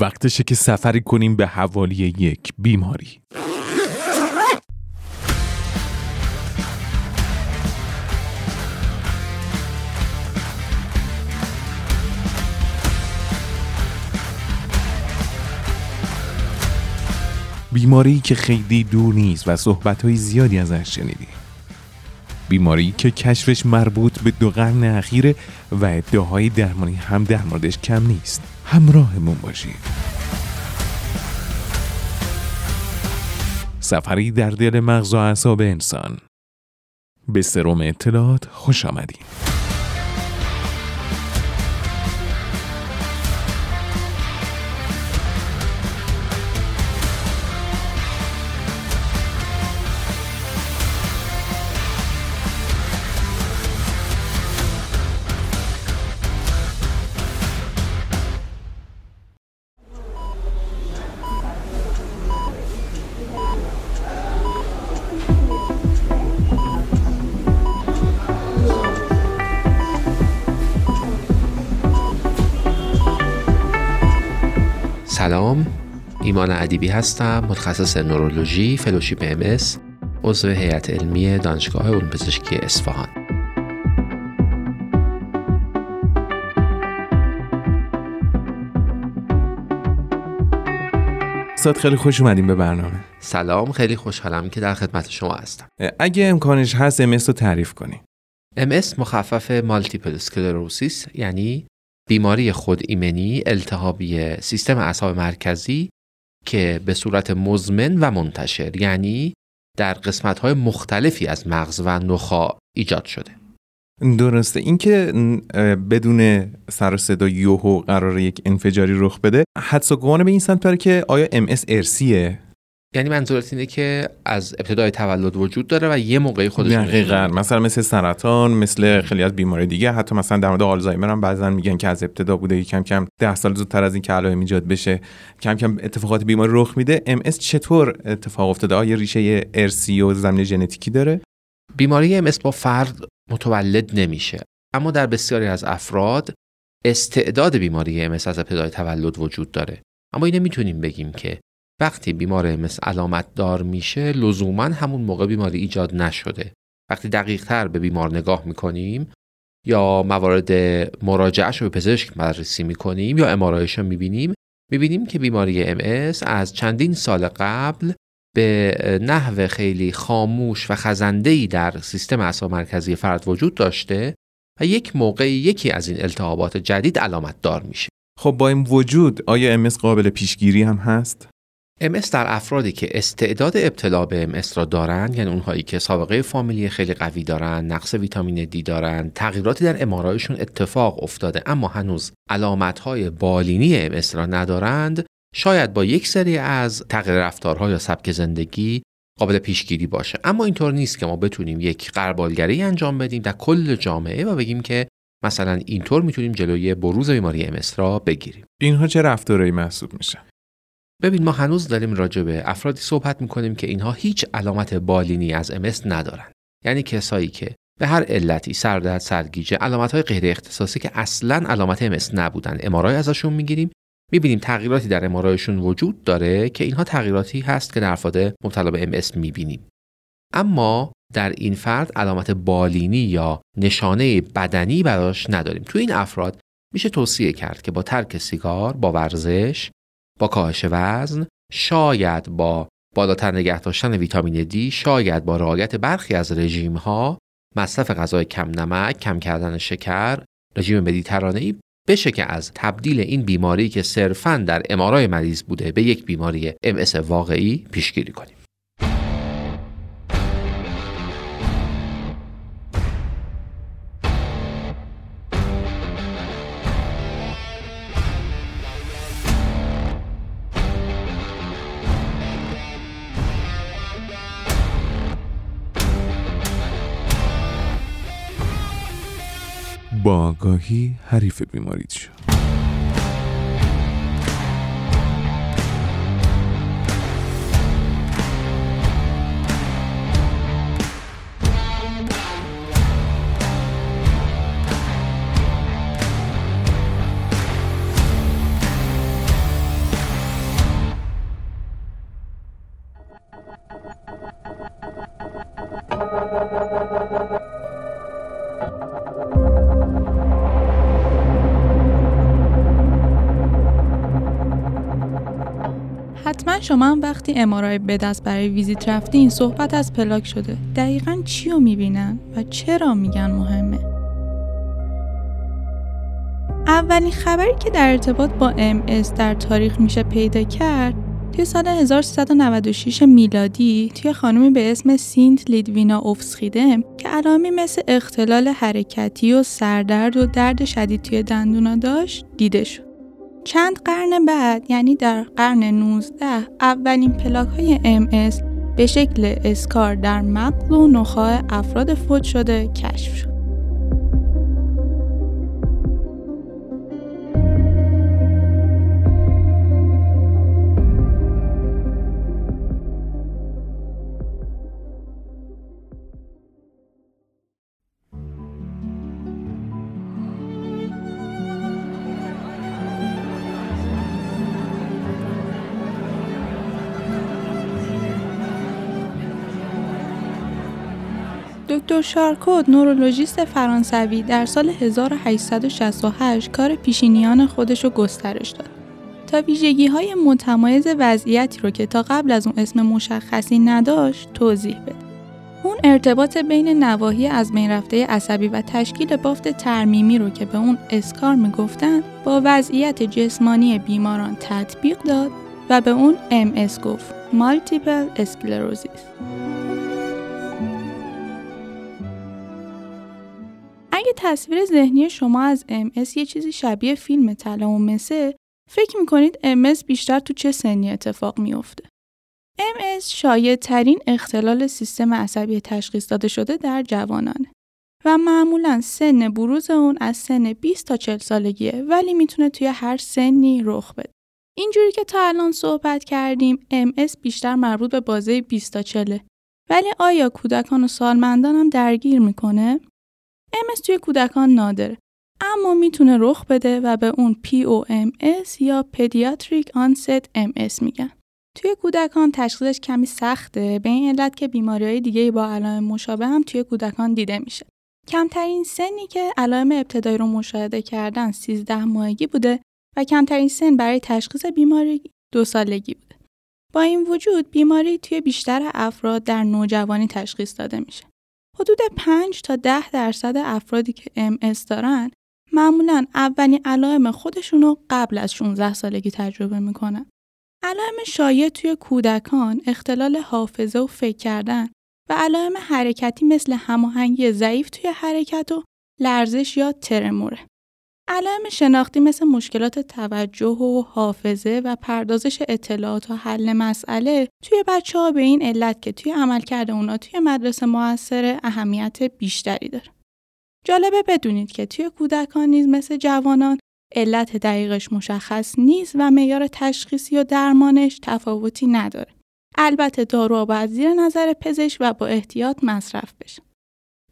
وقتشه که سفری کنیم به حوالی یک بیماری. بیماری که خیلی دور نیست و صحبت‌های زیادی ازش شنیدی. بیماری که کشفش مربوط به 2 قرن اخیره و ادعاهای درمانی هم در موردش کم نیست. همراهمون باشید. سفری در دل مغز و اعصاب انسان. به سرم اطلاعات خوش آمدید. سلام، ایمان ادیبی هستم، متخصص نورولوژی، فلوشیپ MS، عضو هیئت علمی دانشگاه علوم پزشکی اصفهان. استاد خیلی خوش اومدیم به برنامه. سلام، خیلی خوشحالم که در خدمت شما هستم. اگه امکانش هست MS رو تعریف کنی. MS مخفف مالتیپل اسکلروسیس، یعنی بیماری خود ایمنی التهابی سیستم اعصاب مرکزی که به صورت مزمن و منتشر، یعنی در قسمت‌های مختلفی از مغز و نخاع ایجاد شده. درسته. این که بدون سر و صدا یوهو قراره یک انفجاری رخ بده، حدس و گمان به این سمت بره که آیا MS ارثیه؟ یعنی منظورت اینه که از ابتدای تولد وجود داره و یه موقعی خودش دقیقاً مثلا مثل سرطان، مثل خیلی از بیماری دیگه، حتی مثلا در مورد آلزایمر هم بعضن میگن که از ابتدا بوده، کم کم 10 سال زودتر از این که علائم ایجاد بشه کم کم اتفاقات بیماری رخ میده. MS چطور اتفاق افتاده؟ آیا ریشه ارثی و ضمن ژنتیکی داره؟ بیماری MS با فرد متولد نمیشه، اما در بسیاری از افراد استعداد بیماری MS از ابتدای تولد وجود داره. اما اینو میتونیم بگیم که وقتی بیمار MS علامت دار میشه لزوما همون موقع بیماری ایجاد نشده. وقتی دقیق تر به بیمار نگاه میکنیم یا موارد مراجعهش رو به پزشک بررسی میکنیم یا MRIش رو میبینیم که بیماری MS از چندین سال قبل به نحو خیلی خاموش و خزنده‌ای در سیستم اعصاب مرکزی فرد وجود داشته و یک موقعی یکی از این التهابات جدید علامت دار میشه. خب با این وجود آیا MS قابل پیشگیری هم هست؟ MS در افرادی که استعداد ابتلا به MS را دارن، یعنی اونهایی که سابقه فامیلی خیلی قوی دارن، نقص ویتامین D دارن، تغییراتی در MRIشون اتفاق افتاده اما هنوز علامتهای بالینی MS را ندارند، شاید با یک سری از تغییر رفتارها یا سبک زندگی قابل پیشگیری باشه. اما اینطور نیست که ما بتونیم یک غربالگری انجام بدیم در کل جامعه و بگیم که مثلا اینطور میتونیم جلوی بروز بیماری MS را بگیریم. اینها چه رفتارهایی محسوب میشن؟ ببین، ما هنوز داریم راجع به افرادی صحبت میکنیم که اینها هیچ علامت بالینی از MS ندارن، یعنی کسایی که به هر علتی، سردرد، سرگیجه، علامتهای غیر اختصاصی که اصلا علامت MS نبودن، MRI ازشون میگیریم، میبینیم تغییراتی در MRIشون وجود داره که اینها تغییراتی هست که در افراد مبتلا به MS میبینیم. اما در این فرد علامت بالینی یا نشانه بدنی براش نداریم. تو این افراد میشه توصیه کرد که با ترک سیگار، با ورزش، با کاهش وزن، شاید با بالاتر نگه داشتن ویتامین D، شاید با رعایت برخی از رژیم‌ها، مصرف غذای کم نمک، کم کردن شکر، رژیم مدیترانه‌ای، بشه که از تبدیل این بیماری که صرفاً در MRI مریض بوده به یک بیماری MS واقعی پیشگیری کنیم. با آگاهی حریف بیماریت شو. حتما شما هم وقتی MRI به دست برای ویزیت رفتین صحبت از پلاک شده. دقیقاً چی رو میبینن و چرا میگن مهمه؟ اولین خبری که در ارتباط با MS در تاریخ میشه پیدا کرد، توی سال 1396 میلادی توی خانمی به اسم سینت لیدوینا اوفسخیدم که علائمی مثل اختلال حرکتی و سردرد و درد شدید توی دندونا داشت دیده شد. چند قرن بعد، یعنی در قرن 19، اولین پلاک های MS به شکل اسکار در مغز و نخاع افراد فوت شده کشف شد. دکتر شارکوت، نورولوژیست فرانسوی، در سال 1868 کار پیشینیان خودش رو گسترش داد تا ویژگی‌های متمایز وضعیتی رو که تا قبل از اون اسم مشخصی نداشت توضیح بده. اون ارتباط بین نواحی از بین رفته عصبی و تشکیل بافت ترمیمی رو که به اون اسکار میگفتن با وضعیت جسمانی بیماران تطبیق داد و به اون MS گفت، مالتیپل اسکلروزیس. اگه تصویر ذهنی شما از MS یه چیزی شبیه فیلم طلا و مسه، فکر میکنید MS بیشتر تو چه سنی اتفاق میفته؟ MS شایع‌ترین اختلال سیستم عصبی تشخیص داده شده در جوانانه و معمولاً سن بروز اون از سن 20 تا 40 سالگیه، ولی میتونه توی هر سنی رخ بده. اینجوری که تا الان صحبت کردیم، MS بیشتر مربوط به بازه 20 تا 40ه، ولی آیا کودکان و سالمندان هم درگیر میکنه؟ MS توی کودکان نادره، اما میتونه رخ بده و به اون POMS یا Pediatric Onset MS میگن. توی کودکان تشخیصش کمی سخته، به این علت که بیماری‌های دیگه با علائم مشابه هم توی کودکان دیده میشه. کمترین سنی که علائم ابتدایی رو مشاهده کردن 13 ماهگی بوده و کمترین سن برای تشخیص بیماری 2 سالگی بوده. با این وجود بیماری توی بیشتر افراد در نوجوانی تشخیص داده میشه. حدود 5 تا 10% افرادی که MS دارن معمولاً اولین علائم خودشونو قبل از 16 سالگی تجربه میکنن. علائم شایع توی کودکان اختلال حافظه و فکر کردن و علائم حرکتی مثل هماهنگی ضعیف توی حرکت و لرزش یا ترموره. علائم شناختی مثل مشکلات توجه و حافظه و پردازش اطلاعات و حل مسئله توی بچه‌ها به این علت که توی عملکرد اونا توی مدرسه موثر اهمیت بیشتری داره. جالبه بدونید که توی کودکان نیز مثل جوانان علت دقیقش مشخص نیست و معیار تشخیصی و درمانش تفاوتی نداره. البته دارو باید زیر نظر پزشک و با احتیاط مصرف بشه.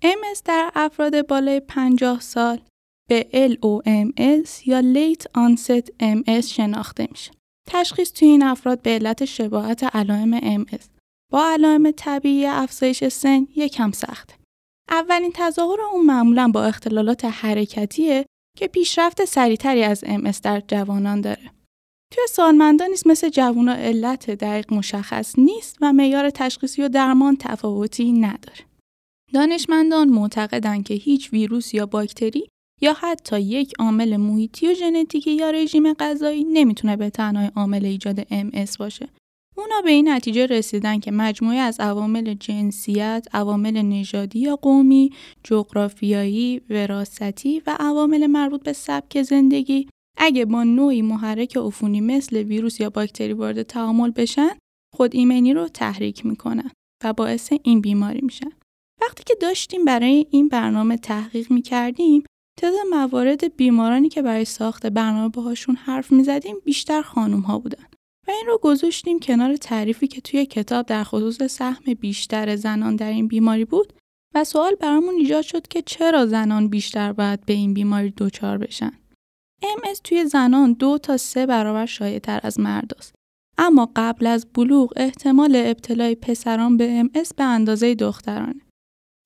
MS در افراد بالای 50 سال به LOMS یا Late Onset MS شناخته میشه. تشخیص توی این افراد به علت شباهت علائم MS با علائم طبیعی افزایش سن یکم سخته. اولین تظاهر اون معمولاً با اختلالات حرکتیه که پیشرفت سریعتری از MS در جوانان داره. توی سالمندان نیز مثل جوانا علت دقیق مشخص نیست و معیار تشخیصی و درمان تفاوتی نداره. دانشمندان معتقدن که هیچ ویروس یا باکتری یا حتی یک عامل محیطی و ژنتیکی یا رژیم غذایی نمیتونه به تنهایی عامل ایجاد MS باشه. اونا به این نتیجه رسیدن که مجموعه از عوامل جنسیت، عوامل نژادی یا قومی، جغرافیایی، وراثتی و عوامل مربوط به سبک زندگی اگه با نوعی محرک عفونی مثل ویروس یا باکتری وارد تعامل بشن، خود ایمنی رو تحریک میکنن و باعث این بیماری میشن. وقتی که داشتیم برای این برنامه تحقیق میکردیم، تعداد موارد بیمارانی که برای ساخت برنامه باهاشون حرف میزدیم بیشتر خانوم ها بودن و این رو گذاشتیم کنار تعریفی که توی کتاب در خصوص سهم بیشتر زنان در این بیماری بود و سوال برامون ایجاد شد که چرا زنان بیشتر باید به این بیماری دچار بشن. MS توی زنان 2 تا 3 برابر شایع‌تر از مرداست، اما قبل از بلوغ احتمال ابتلای پسران به MS به اندازه دخترانه.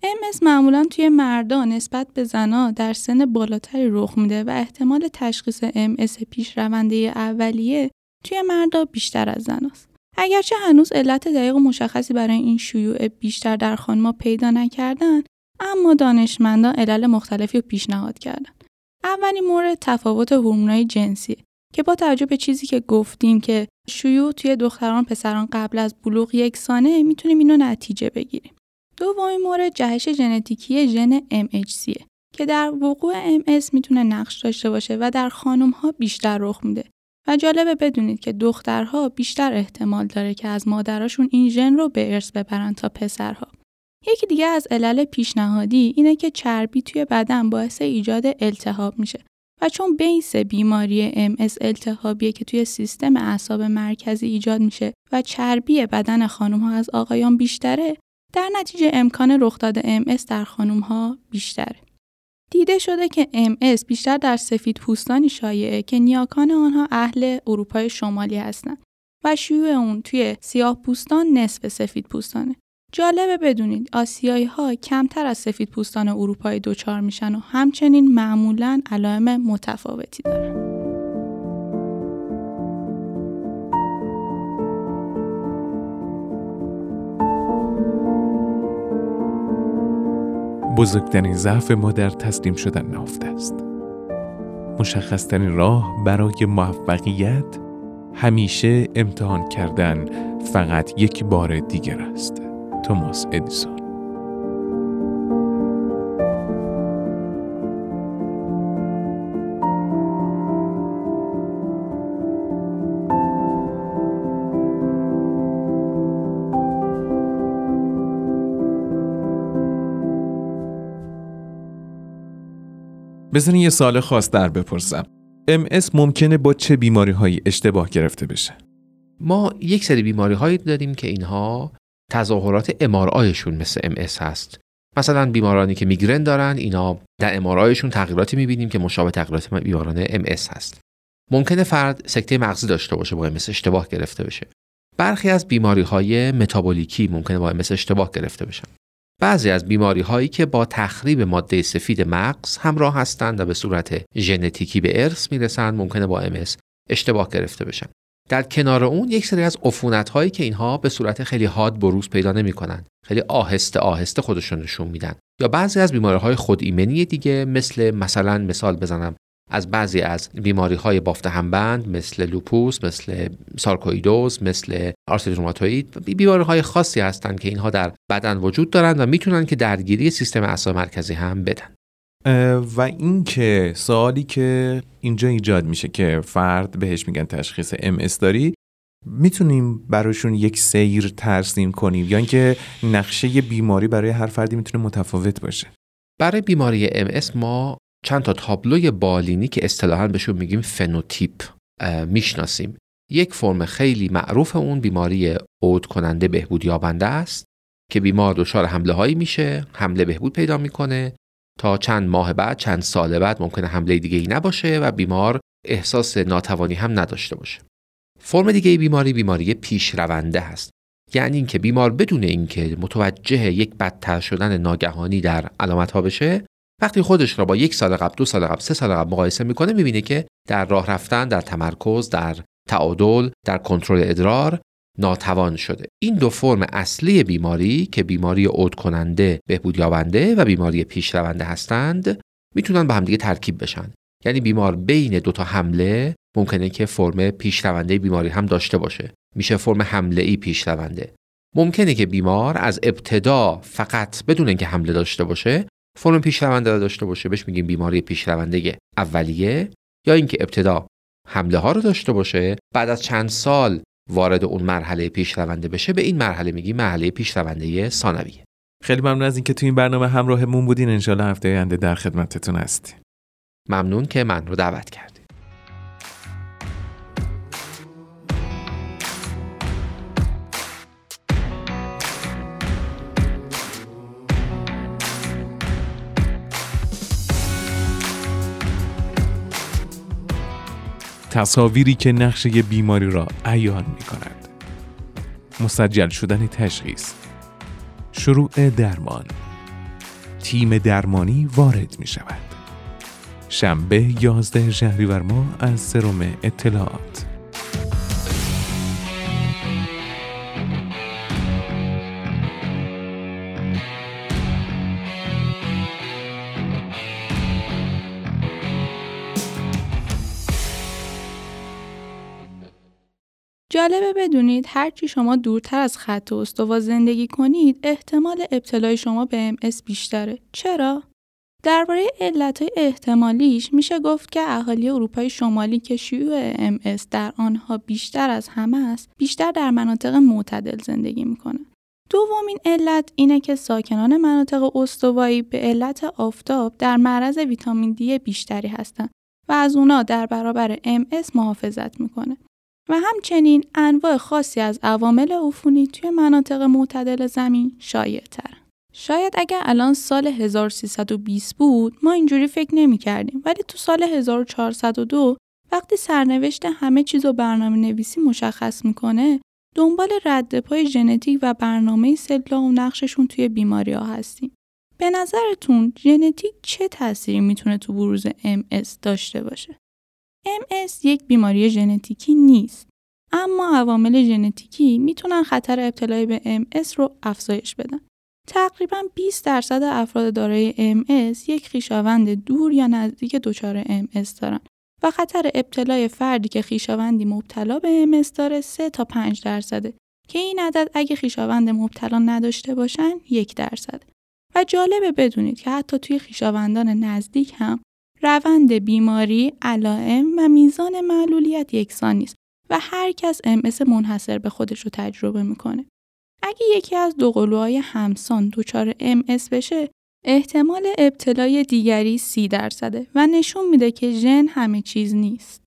MS معمولاً توی مردان نسبت به زنان در سن بالاتری رخ میده و احتمال تشخیص MS پیشرونده اولیه توی مردا بیشتر از زناست. اگرچه هنوز علت دقیق و مشخصی برای این شیوع بیشتر در خانم‌ها پیدا نکردن، اما دانشمندان علل مختلفی رو پیشنهاد کردن. اولین مورد تفاوت هورمون‌های جنسی که با توجه به چیزی که گفتیم که شیوع توی دختران پسران قبل از بلوغ یکسانه، میتونیم اینو نتیجه بگیریم. دومین مورد جهش ژنتیکی ژن MHC که در وقوع MS میتونه نقش داشته باشه و در خانم‌ها بیشتر رخ میده. و جالبه بدونید که دخترها بیشتر احتمال داره که از مادرشون این ژن رو به ارث ببرن تا پسرها. یکی دیگه از علل پیشنهادی اینه که چربی توی بدن باعث ایجاد التهاب میشه و چون بیس بیماری MS التهابیه که توی سیستم اعصاب مرکزی ایجاد میشه و چربی بدن خانم‌ها از آقایان بیشتره، در نتیجه امکان رخ داد MS در خانم‌ها بیشتره. دیده شده که MS بیشتر در سفیدپوستانی شایعه که نیاکان آنها اهل اروپای شمالی هستند و شیوع اون توی سیاه‌پوستان نصف سفیدپوستانه. جالبه بدونید آسیایی‌ها کمتر از سفیدپوستان اروپایی دچار میشن و همچنین معمولاً علائم متفاوتی دارن. بزرگترین ضعف ما در تسلیم شدن نهفته است. مشخصترین راه برای موفقیت همیشه امتحان کردن فقط یک بار دیگر است. توماس ادیسون. بذارین یه سوال خاص در بپرسم. MS ممکنه با چه بیماری‌هایی اشتباه گرفته بشه؟ ما یک سری بیماری‌هایی داریم که اینها تظاهرات MRIشون مثل MS هست. مثلا بیمارانی که میگرن دارن، اینا در MRIشون تغییراتی می‌بینیم که مشابه تغییرات بیماران MS هست. ممکنه فرد سکته مغزی داشته باشه با MS اشتباه گرفته بشه. برخی از بیماری‌های متابولیکی ممکنه با MS اشتباه گرفته بشن. بعضی از بیماری‌هایی که با تخریب ماده سفید مغز همراه هستند و به صورت ژنتیکی به ارث میرسند ممکنه با MS اشتباه گرفته بشن. در کنار اون یک سری از عفونت‌هایی که اینها به صورت خیلی حاد بروز پیدا نمی‌کنند، خیلی آهسته آهسته خودشون نشون میدن، یا بعضی از بیماری‌های خودایمنی دیگه مثلا مثال بزنم از بعضی از بیماری‌های بافت همبند مثل لوپوس، مثل سارکویدوز، مثل آرتریت روماتوئید، بیماری‌های خاصی هستند که اینها در بدن وجود دارند و میتونن که درگیری سیستم اعصاب مرکزی هم بدن. و این که سوالی که اینجا ایجاد میشه که فرد بهش میگن تشخیص MS داری، میتونیم براشون یک سیر ترسیم کنیم یا اینکه نقشه بیماری برای هر فردی میتونه متفاوت باشه؟ برای بیماری MS ما چند تا تابلوی بالینی که اصطلاحاً بهشون میگیم فنوتیپ میشناسیم. یک فرم خیلی معروف اون بیماری عود کننده بهبود یابنده است که بیمار دچار حمله هایی میشه، حمله بهبود پیدا میکنه، تا چند ماه بعد، چند سال بعد ممکنه حمله دیگه ای نباشه و بیمار احساس ناتوانی هم نداشته باشه. فرم دیگه بیماری پیش رونده هست. یعنی اینکه بیمار بدون اینکه متوجه یک بدتر شدن ناگهانی در علامت ها بشه، وقتی خودش را با 1 سال قبل، 2 سال قبل، 3 سال قبل مقایسه میکنه، میبینه که در راه رفتن، در تمرکز، در تعادل، در کنترل ادرار ناتوان شده. این 2 فرم اصلی بیماری که بیماری عود کننده بهبود یابنده و بیماری پیش رونده هستند، میتونن با همدیگه ترکیب بشن. یعنی بیمار بین 2 تا حمله ممکنه که فرم پیش رونده بیماری هم داشته باشه. میشه فرم حمله ای پیش رونده. ممکنه که بیمار از ابتدا فقط بدون اینکه حمله داشته باشه فرم پیش رونده را داشته باشه، بهش میگیم بیماری پیش رونده اولیه، یا اینکه ابتدا حمله ها رو داشته باشه، بعد از چند سال وارد اون مرحله پیش رونده بشه. به این مرحله میگیم مرحله پیش رونده ثانویه. خیلی ممنون از اینکه تو این برنامه همراهمون بودین. انشالله هفته آینده در خدمتتون هستیم. ممنون که من رو دعوت کردید. تصاویری که نقشه بیماری را عیان می کند. مسجل شدن تشخیص، شروع درمان، تیم درمانی وارد می شود. شنبه 11 شهریور ماه از سرم اطلاعات. جالبه بدونید هرچی شما دورتر از خط استوا زندگی کنید احتمال ابتلای شما به MS بیشتره. چرا؟ درباره علت‌های احتمالیش میشه گفت که اهالی اروپای شمالی که شیوع MS در آنها بیشتر از همه است، بیشتر در مناطق معتدل زندگی میکنه. دومین علت اینه که ساکنان مناطق استوایی به علت آفتاب در معرض ویتامین دی بیشتری هستن و از اونا در برابر MS محافظت میکنه. و همچنین انواع خاصی از عوامل عفونی توی مناطق معتدل زمین شایع‌تر. شاید اگر الان سال 1320 بود ما اینجوری فکر نمی کردیم، ولی تو سال 1402 وقتی سرنوشت همه چیز و برنامه نویسی مشخص میکنه دنبال ردپای ژنتیک و برنامه سلول‌ها و نقششون توی بیماری ها هستیم. به نظرتون ژنتیک چه تأثیری میتونه تو بروز MS داشته باشه؟ MS یک بیماری ژنتیکی نیست، اما عوامل ژنتیکی میتونن خطر ابتلا به MS رو افزایش بدن. تقریباً 20% افراد دارای MS یک خویشاوند دور یا نزدیک دچار MS دارن و خطر ابتلای فردی که خویشاوندی مبتلا به MS داره 3-5% که این عدد اگه خویشاوند مبتلا نداشته باشن 1%. و جالبه بدونید که حتی توی خویشاوندان نزدیک هم روند بیماری، علائم و میزان معلولیت یکسان نیست و هر کس MS منحصر به خودش رو تجربه میکنه. اگه یکی از دو قلوهای همسان دچار MS بشه، احتمال ابتلای دیگری 30% و نشون میده که ژن همه چیز نیست.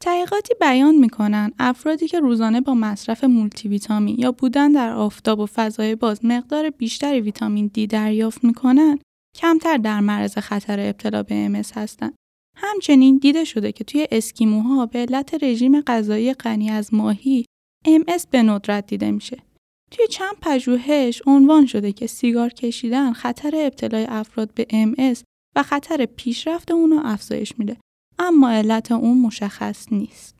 تحقیقاتی بیان میکنن افرادی که روزانه با مصرف مولتی ویتامین یا بودن در آفتاب و فضای باز مقدار بیشتری ویتامین دی دریافت میکنن، کمتر در معرض خطر ابتلا به MS هستن. همچنین دیده شده که توی اسکیموها به علت رژیم غذایی غنی از ماهی MS به ندرت دیده میشه. توی چند پژوهش عنوان شده که سیگار کشیدن خطر ابتلای افراد به MS و خطر پیشرفت اون رو افزایش میده، اما علت اون مشخص نیست.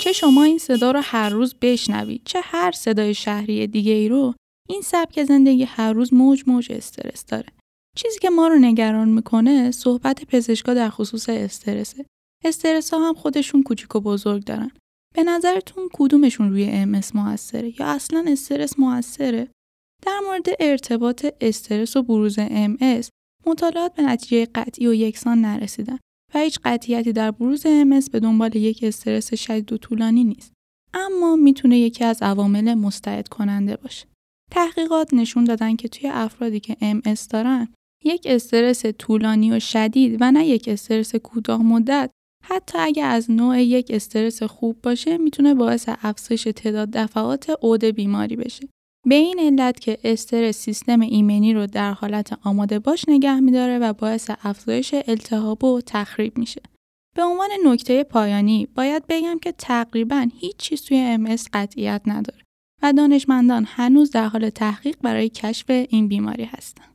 چه شما این صدا رو هر روز بشنوید، چه هر صدای شهری دیگه ای رو، این سبک زندگی هر روز موج استرس داره. چیزی که ما رو نگران میکنه صحبت پزشکا در خصوص استرسه. استرس ها هم خودشون کوچیک و بزرگ دارن. به نظرتون کدومشون روی MS موثره یا اصلا استرس موثره؟ در مورد ارتباط استرس و بروز MS مطالعات به نتیجه قطعی و یکسان نرسیدن و هیچ قطعیتی در بروز MS به دنبال یک استرس شدید و طولانی نیست، اما میتونه یکی از عوامل مستعد کننده باشه. تحقیقات نشون دادن که توی افرادی که MS دارن یک استرس طولانی و شدید و نه یک استرس کوتاه مدت، حتی اگه از نوع یک استرس خوب باشه، میتونه باعث افزایش تعداد دفعات عود بیماری بشه. به این علت که استرس سیستم ایمنی رو در حالت آماده باش نگه میداره و باعث افزایش التهاب و تخریب میشه. به عنوان نکته پایانی باید بگم که تقریباً هیچ چیز توی MS قطعیت نداره و دانشمندان هنوز در حال تحقیق برای کشف این بیماری هستن.